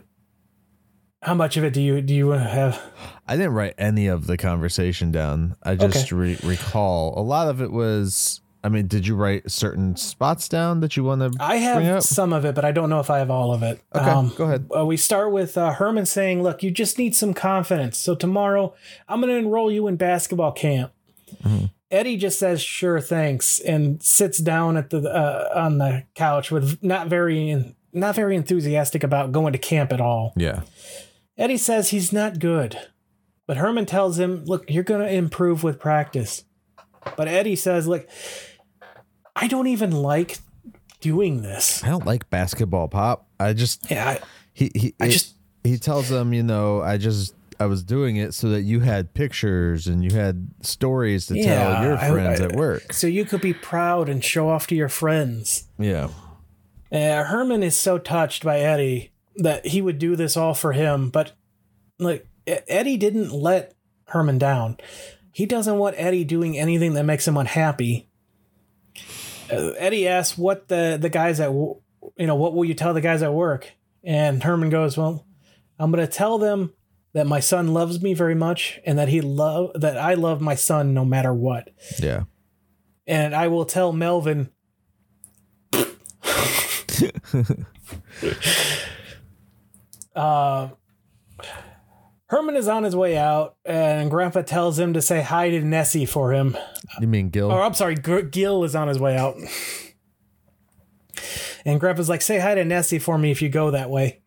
how much of it do you do you have? I didn't write any of the conversation down. I just okay. re- recall a lot of it was. I mean, did you write certain spots down that you want to? I have bring up? Some of it, but I don't know if I have all of it. Okay, um, go ahead. Uh, we start with uh, Herman saying, "Look, you just need some confidence. So tomorrow, I'm going to enroll you in basketball camp." Mm-hmm. Eddie just says, "Sure, thanks," and sits down at the uh, on the couch with not very not very enthusiastic about going to camp at all. Yeah. Eddie says he's not good, but Herman tells him, "Look, you're going to improve with practice." But Eddie says, "Look, I don't even like doing this. I don't like basketball, Pop. I just, yeah, I, he, he, I it, just, he tells them, you know, I just, I was doing it so that you had pictures and you had stories to yeah, tell your friends I, I, at work. So you could be proud and show off to your friends." Yeah. Uh, Herman is so touched by Eddie that he would do this all for him. But like Eddie didn't let Herman down. He doesn't want Eddie doing anything that makes him unhappy. Eddie asks what the, the guys at, you know, what will you tell the guys at work? And Herman goes, well, I'm going to tell them that my son loves me very much and that he love that I love my son no matter what. Yeah. And I will tell Melvin. uh, Herman is on his way out, and Grandpa tells him to say hi to Nessie for him. You mean Gil? Oh, I'm sorry. G- Gil is on his way out. And Grandpa's like, say hi to Nessie for me if you go that way.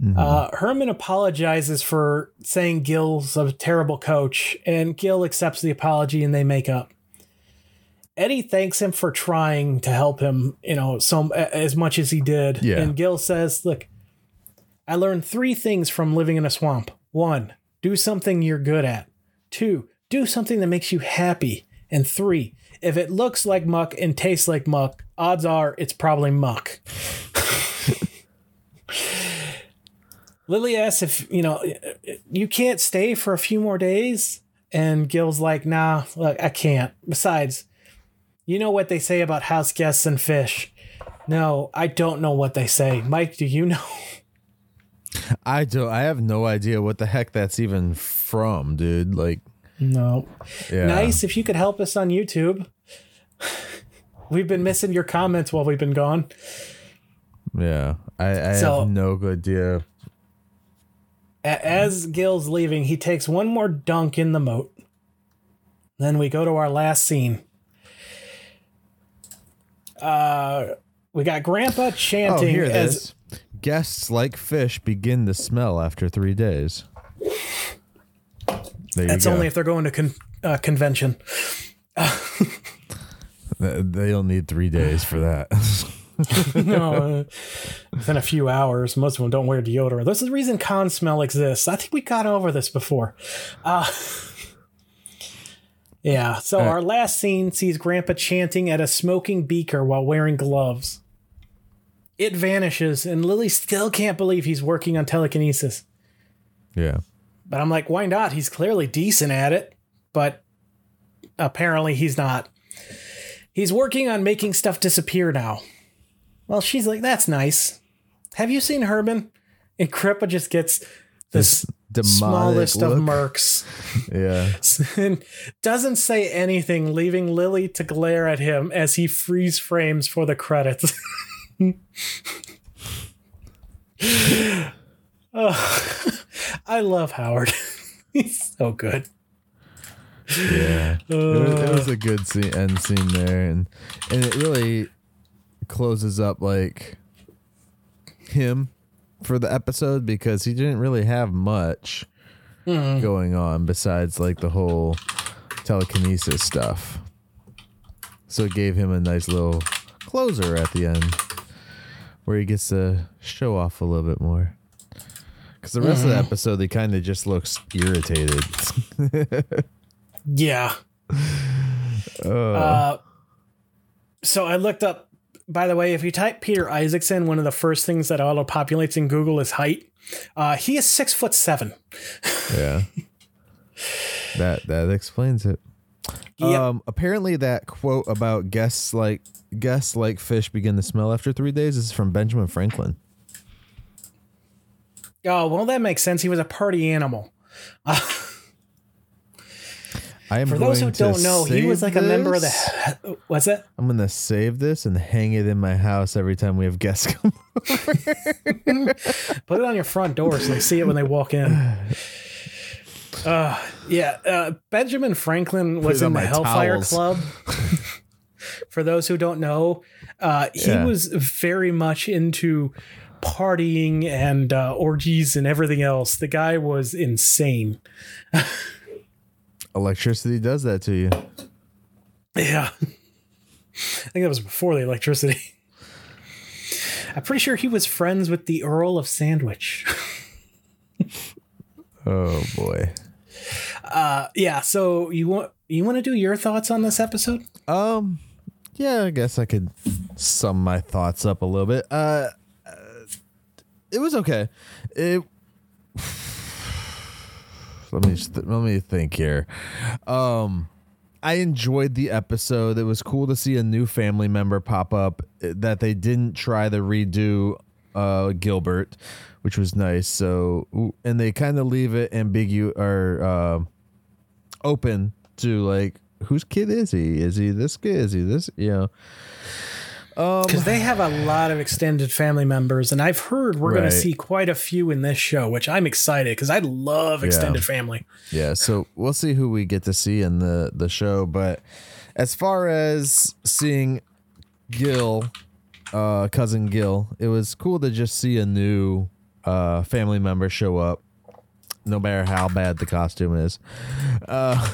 Mm-hmm. Uh, Herman apologizes for saying Gil's a terrible coach, and Gil accepts the apology, and they make up. Eddie thanks him for trying to help him, you know, so, as much as he did. Yeah. And Gil says, look, I learned three things from living in a swamp. One, do something you're good at. Two, do something that makes you happy. And three, if it looks like muck and tastes like muck, odds are it's probably muck. Lily asks if, you know, you can't stay for a few more days. And Gil's like, nah, look, I can't. Besides, you know what they say about house guests and fish. No, I don't know what they say. Myke, do you know? I do. I have no idea what the heck that's even from, dude. Like, no. Yeah. Nice if you could help us on YouTube. We've been missing your comments while we've been gone. Yeah, I, I so, have no good idea. As Gil's leaving, he takes one more dunk in the moat. Then we go to our last scene. Uh, we got Grandpa chanting. Oh, here it as, is. Guests like fish begin to smell after three days. There That's only if they're going to con- uh, convention. They'll need three days for that. No, uh, within a few hours, most of them don't wear deodorant. This is the reason con smell exists. I think we got over this before. Uh, yeah. So uh, our last scene sees Grandpa chanting at a smoking beaker while wearing gloves. It vanishes, and Lily still can't believe he's working on telekinesis. Yeah. But I'm like, why not? He's clearly decent at it, but apparently he's not. He's working on making stuff disappear now. Well, she's like, that's nice. Have you seen Herman? And Grandpa just gets this, this smallest look. Of mercs. Yeah. And doesn't say anything, leaving Lily to glare at him as he freeze frames for the credits. Oh, I love Howard. He's so good. Yeah, uh, it, was, it was a good scene, end scene there, and and it really closes up like him for the episode because he didn't really have much mm. going on besides like the whole telekinesis stuff. So it gave him a nice little closer at the end, where he gets to show off a little bit more. Because the rest mm-hmm. of the episode, he kind of just looks irritated. Yeah. Uh, uh, So I looked up, by the way, if you type Peter Isaacson, one of the first things that auto populates in Google is height. Uh, he is six foot seven. Yeah. That, that explains it. Yep. Um, apparently that quote about guests like guests like fish begin to smell after three days is from Benjamin Franklin. Oh, well, that makes sense. He was a party animal. Uh, I am for those who don't know, he was like this. a member of the. What's that? I'm going to save this and hang it in my house every time we have guests come over. Put it on your front door so they see it when they walk in. Uh, yeah, uh, Benjamin Franklin was in the Hellfire towels. Club. For those who don't know, uh, he yeah. was very much into partying and uh, orgies and everything else. The guy was insane. Electricity does that to you. Yeah. I think that was before the electricity. I'm pretty sure he was friends with the Earl of Sandwich. Oh, boy. Uh, yeah, so you want you want to do your thoughts on this episode? Um, yeah, I guess I could sum my thoughts up a little bit. Uh, it was okay. It... Let me th- let me think here. Um, I enjoyed the episode. It was cool to see a new family member pop up that they didn't try to redo uh, Gilbert, which was nice. So, and they kind of leave it ambiguous or uh, open to like, whose kid is he? Is he this kid? Is he this? You know. Because um, they have a lot of extended family members, and I've heard we're right. going to see quite a few in this show, which I'm excited because I love extended yeah. family. Yeah, so we'll see who we get to see in the, the show. But as far as seeing Gil, uh, Cousin Gil, it was cool to just see a new uh, family member show up, no matter how bad the costume is. Uh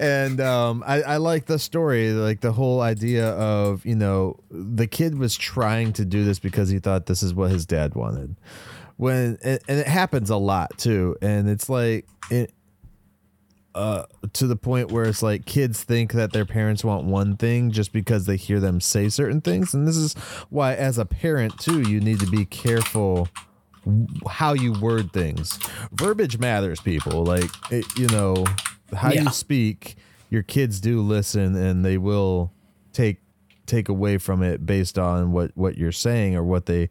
And um, I, I like the story, like the whole idea of, you know, the kid was trying to do this because he thought this is what his dad wanted. When and, and it happens a lot, too. And it's like it uh, to the point where it's like kids think that their parents want one thing just because they hear them say certain things. And this is why, as a parent, too, you need to be careful how you word things. Verbiage matters, people. Like, it, you know... How yeah. you speak, your kids do listen, and they will take take away from it based on what, what you're saying or what they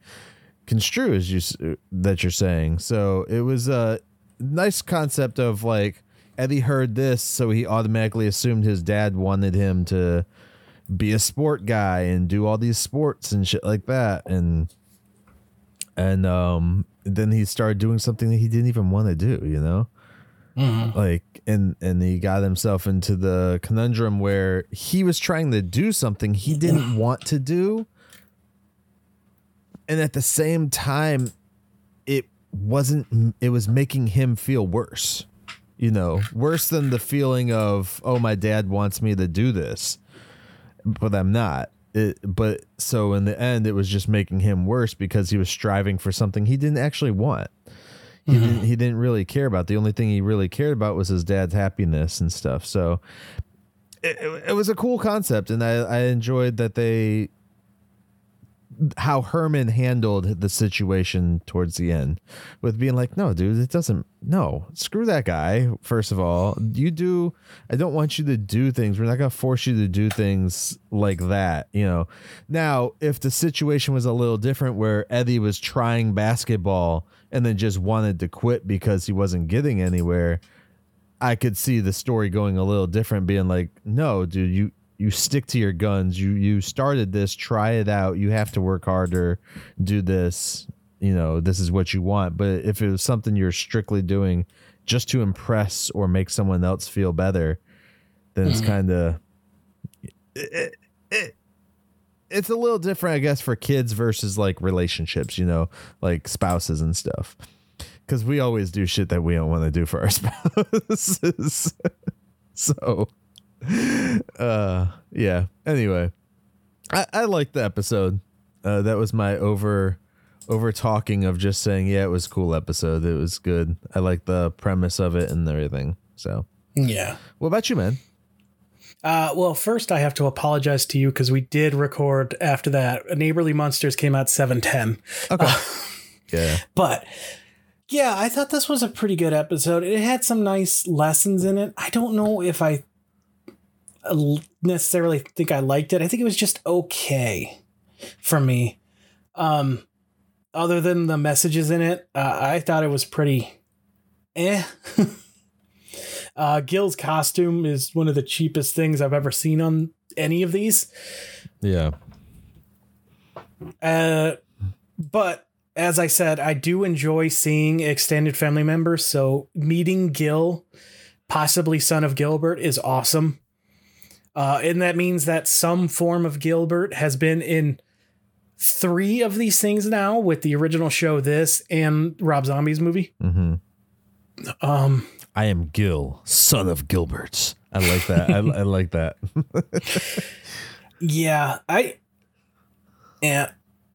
construe as you that you're saying. So it was a nice concept of like Eddie heard this, so he automatically assumed his dad wanted him to be a sport guy and do all these sports and shit like that, and and um then he started doing something that he didn't even want to do, you know. Mm-hmm. Like and and he got himself into the conundrum where he was trying to do something he didn't want to do, and at the same time it wasn't it was making him feel worse, you know, worse than the feeling of, oh, my dad wants me to do this but I'm not it, but so in the end it was just making him worse because he was striving for something he didn't actually want. He, mm-hmm. didn't, he didn't really care about. The only thing he really cared about was his dad's happiness and stuff. So it, it, it was a cool concept. And I, I enjoyed that they, how Herman handled the situation towards the end with being like, no, dude, it doesn't. No, screw that guy. First of all, you do. I don't want you to do things. We're not going to force you to do things like that. You know, now, if the situation was a little different where Eddie was trying basketball and then just wanted to quit because he wasn't getting anywhere, I could see the story going a little different, being like, no, dude, you, you stick to your guns. You, you started this, try it out. You have to work harder, do this. You know, this is what you want. But if it was something you're strictly doing just to impress or make someone else feel better, then it's kind of, it, it, it it's a little different, I guess, for kids versus like relationships, you know, like spouses and stuff. Cause we always do shit that we don't want to do for our spouses. So, uh, yeah. Anyway, I, I liked the episode. Uh, that was my over, over talking of just saying, yeah, it was a cool episode. It was good. I liked the premise of it and everything. So yeah. What about you, man? Uh, well, first I have to apologize to you because we did record after that. A Neighborly Munsters came out seven ten. Okay. Uh, yeah. But yeah, I thought this was a pretty good episode. It had some nice lessons in it. I don't know if I necessarily think I liked it. I think it was just okay for me. Um, other than the messages in it, uh, I thought it was pretty eh. Uh, Gil's costume is one of the cheapest things I've ever seen on any of these. Yeah. Uh, but as I said, I do enjoy seeing extended family members. So meeting Gil, possibly son of Gilbert, is awesome. Uh, and that means that some form of Gilbert has been in three of these things now, with the original show, this, and Rob Zombie's movie. Mm-hmm. Um, I am Gil, son of Gilbert's. I like that. I, I like that. Yeah, I. Yeah,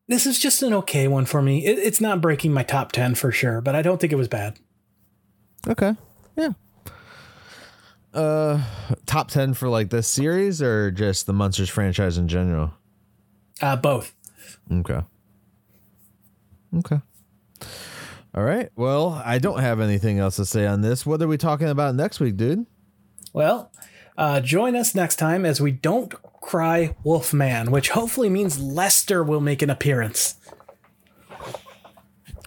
this is just an okay one for me. It, it's not breaking my top ten for sure, but I don't think it was bad. Okay. Yeah. Uh, top ten for like this series or just the Munsters franchise in general? Uh, both. Okay. Okay. All right. Well, I don't have anything else to say on this. What are we talking about next week, dude? Well, uh, join us next time as we don't cry Wolfman, which hopefully means Lester will make an appearance.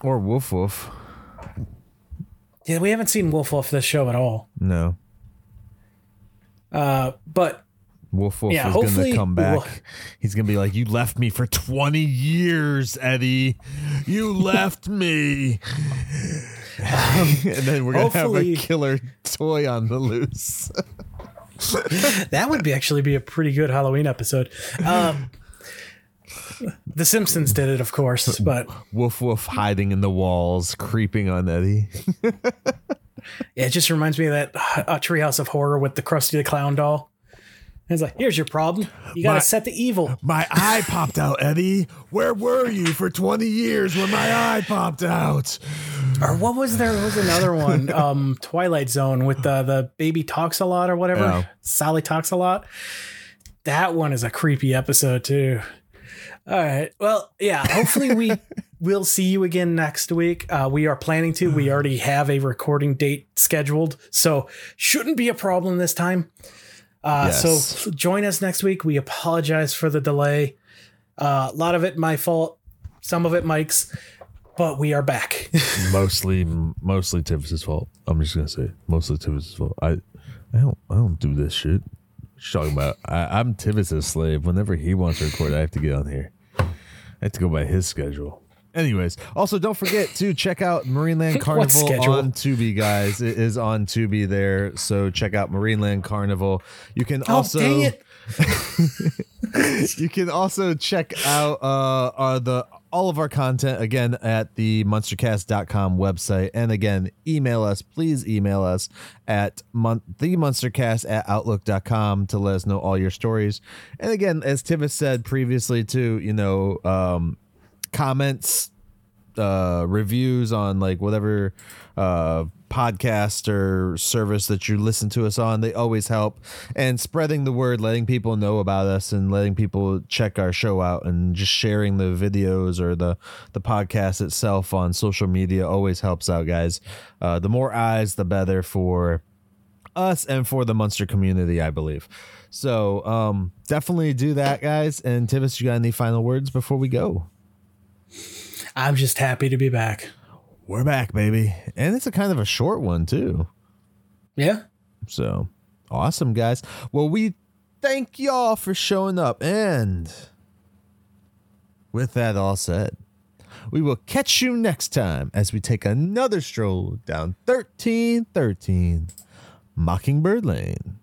Or Woof Woof. Yeah, we haven't seen Woof Woof this show at all. No. Uh, but Woof Woof yeah, is going to come back. Well, he's going to be like, you left me for twenty years, Eddie. You left me. Um, and then we're going to have a killer toy on the loose. That would be actually be a pretty good Halloween episode. Um, the Simpsons did it, of course. But Woof Woof hiding in the walls, creeping on Eddie. Yeah, it just reminds me of that uh, Treehouse of Horror with the Krusty the Clown doll. And it's like, here's your problem. You got to set the evil. My eye popped out, Eddie. Where were you for twenty years when my eye popped out? Or what was there? There was another one. Um, Twilight Zone with the, the baby talks a lot or whatever. Yeah. Sally talks a lot. That one is a creepy episode, too. All right. Well, yeah, hopefully we will see you again next week. Uh, we are planning to. We already have a recording date scheduled, so shouldn't be a problem this time. Uh, yes. So join us next week. We apologize for the delay. Uh, a lot of it my fault, some of it Mike's, but we are back. mostly, mostly Tivis's fault. I'm just gonna say mostly Tivis's fault. I, I don't, I don't do this shit. What you talking about? I, I'm Tivis's slave. Whenever he wants to record, I have to get on here. I have to go by his schedule. Anyways, also don't forget to check out Marineland Carnival on Tubi, guys. It is on Tubi there, so check out Marineland Carnival. You can oh, also dang it. You can also check out uh, uh, the all of our content again at the munster cast dot com website, and again, email us. Please email us at mon- the munstercast at outlook dot com to let us know all your stories. And again, as Tivis said previously, too, you know. Um, comments, uh, reviews on like whatever uh, podcast or service that you listen to us on. They always help, and spreading the word, letting people know about us and letting people check our show out, and just sharing the videos or the, the podcast itself on social media always helps out, guys. Uh, the more eyes, the better for us and for the Munster community, I believe. So um, definitely do that, guys. And Tivis, you got any final words before we go? I'm just happy to be back. We're back, baby. And it's a kind of a short one, too. Yeah. So awesome, guys. Well, we thank y'all for showing up. And with that all said, we will catch you next time as we take another stroll down thirteen thirteen Mockingbird Lane.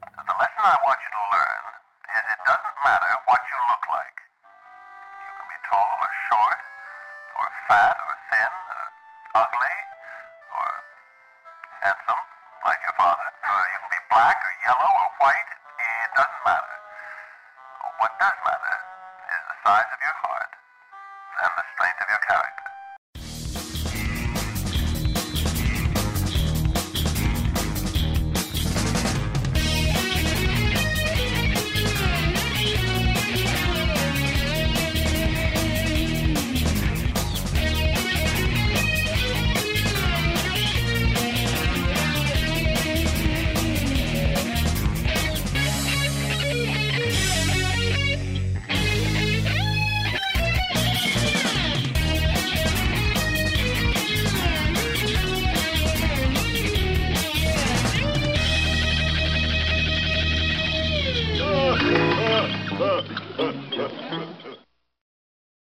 The lesson I want you to learn is it doesn't matter what you look like. You can be tall or short, or fat, or thin, or ugly, or handsome, like your father. Or you can be black, or yellow, or white. It doesn't matter.